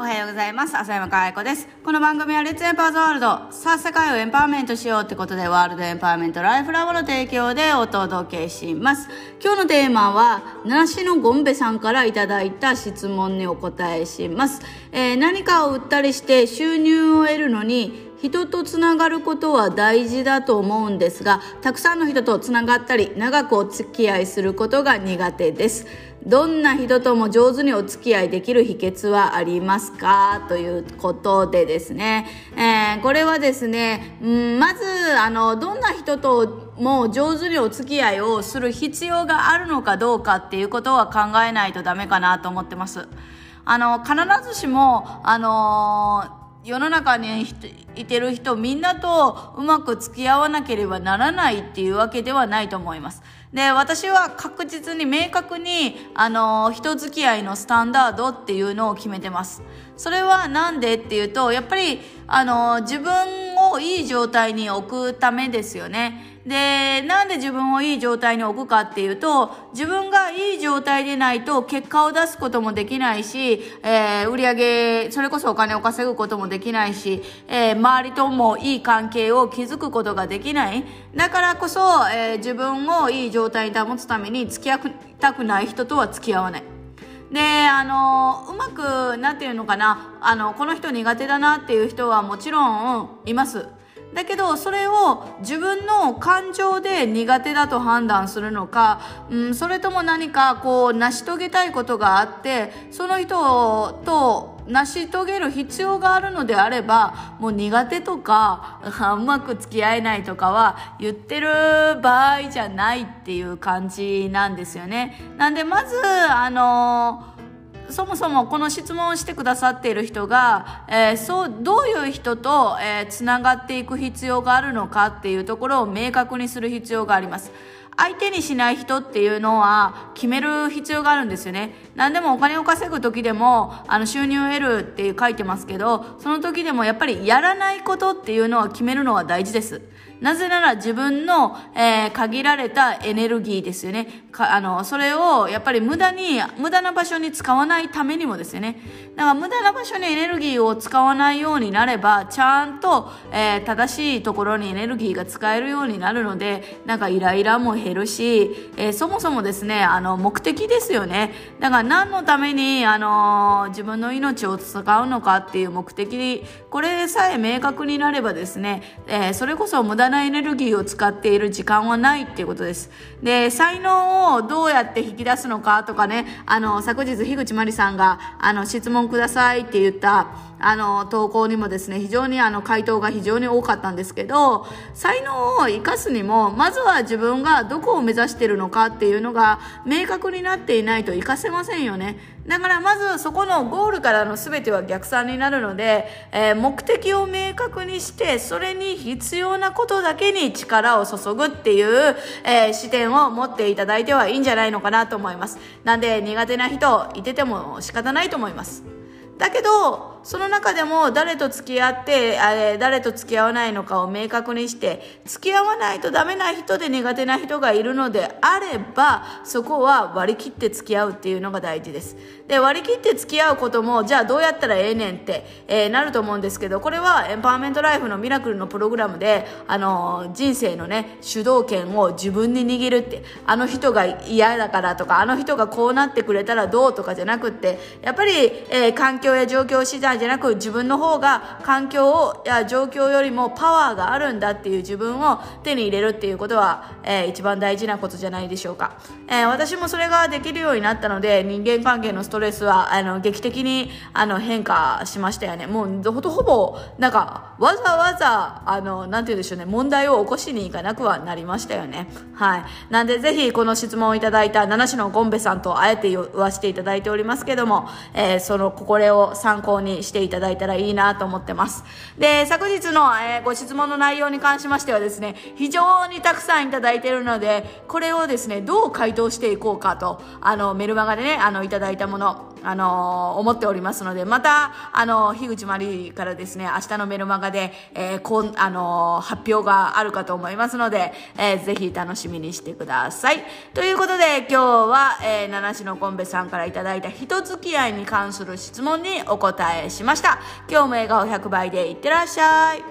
おはようございます。浅山かあ子です。この番組はレッツエンパワーズワールド、さあ世界をエンパワーメントしようってことで、ワールドエンパワーメントライフラボの提供でお届けします。今日のテーマは梨のゴンベさんからいただいた質問にお答えします、何かを売ったりして収入を得るのに人とつながることは大事だと思うんですが、たくさんの人とつながったり長くお付き合いすることが苦手です。どんな人とも上手にお付き合いできる秘訣はありますか、ということでですね、これはですね、まずどんな人とも上手にお付き合いをする必要があるのかどうかっていうことは考えないとダメかなと思ってます。必ずしも世の中にいてる人みんなとうまく付き合わなければならないっていうわけではないと思います。で、私は確実に明確に人付き合いのスタンダードっていうのを決めてます。それはなんでっていうと、やっぱり自分をいい状態に置くためですよね。で、なんで自分をいい状態に置くかっていうと、自分がいい状態でないと結果を出すこともできないし、売上、それこそお金を稼ぐこともできないし、周りともいい関係を築くことができない。だからこそ、自分をいい状態に保つために付き合いたくない人とは付き合わない。で、うまくなんていうのかな、この人苦手だなっていう人はもちろんいます。だけど、それを自分の感情で苦手だと判断するのか、それとも何かこう成し遂げたいことがあって、その人と成し遂げる必要があるのであれば、もう苦手とかうまく付き合えないとかは言ってる場合じゃないっていう感じなんですよね。なんで、まずそもそもこの質問をしてくださっている人が、どういう人と、つながっていく必要があるのかっていうところを明確にする必要があります。相手にしない人っていうのは決める必要があるんですよね。何でもお金を稼ぐ時でも収入を得るって書いてますけど、その時でもやっぱりやらないことっていうのは決めるのは大事です。なぜなら自分の、限られたエネルギーですよね。それをやっぱり無駄な場所に使わないためにもですよね。だから無駄な場所にエネルギーを使わないようになれば、ちゃんと、正しいところにエネルギーが使えるようになるので、なんかイライラも減るし、そもそもですね、目的ですよね。だから何のために、自分の命を使うのかっていう目的、これさえ明確になればですね、それこそ無駄なエネルギーを使っている時間はないっていうことです。で、才能をどうやって引き出すのかとかね、昨日樋口真理さんが質問くださいって言った投稿にもですね、非常に回答が非常に多かったんですけど、才能を生かすにも、まずは自分がどこを目指しているのかっていうのが明確になっていないと生かせませんよね。だからまずそこのゴールからの全ては逆算になるので、目的を明確にして、それに必要なことだけに力を注ぐっていう、視点を持っていただいてはいいんじゃないのかなと思います。なんで、苦手な人いてても仕方ないと思います。だけど、その中でも誰と付き合って誰と付き合わないのかを明確にして、付き合わないとダメな人で苦手な人がいるのであれば、そこは割り切って付き合うっていうのが大事です。で、割り切って付き合うことも、じゃあどうやったらええねんって、なると思うんですけど、これはエンパワーメントライフのミラクルのプログラムで、人生のね、主導権を自分に握るって、あの人が嫌だからとか、あの人がこうなってくれたらどうとかじゃなくって、やっぱり、環境や状況次第じゃなく、自分の方が環境をや状況よりもパワーがあるんだっていう自分を手に入れるっていうことは、一番大事なことじゃないでしょうか。私もそれができるようになったので、人間関係のストレスは劇的に変化しましたよね。もうほぼなんかわざわざなんて言うんでしょうね、問題を起こしに行かなくはなりましたよね。はい。なんで、ぜひこの質問をいただいた七種のゴンベさんとあえて言わせていただいておりますけども、これを参考にしていただいたらいいなと思ってます。で、昨日の、ご質問の内容に関しましてはですね、非常にたくさんいただいているので、これをですね、どう回答していこうかとメルマガでねいただいたもの思っておりますので、また樋口まりからですね、明日のメルマガで、発表があるかと思いますので、ぜひ楽しみにしてください。ということで今日は、七種のこんべさんからいただいた人付き合いに関する質問にお答えしました。今日も笑顔100倍でいってらっしゃい。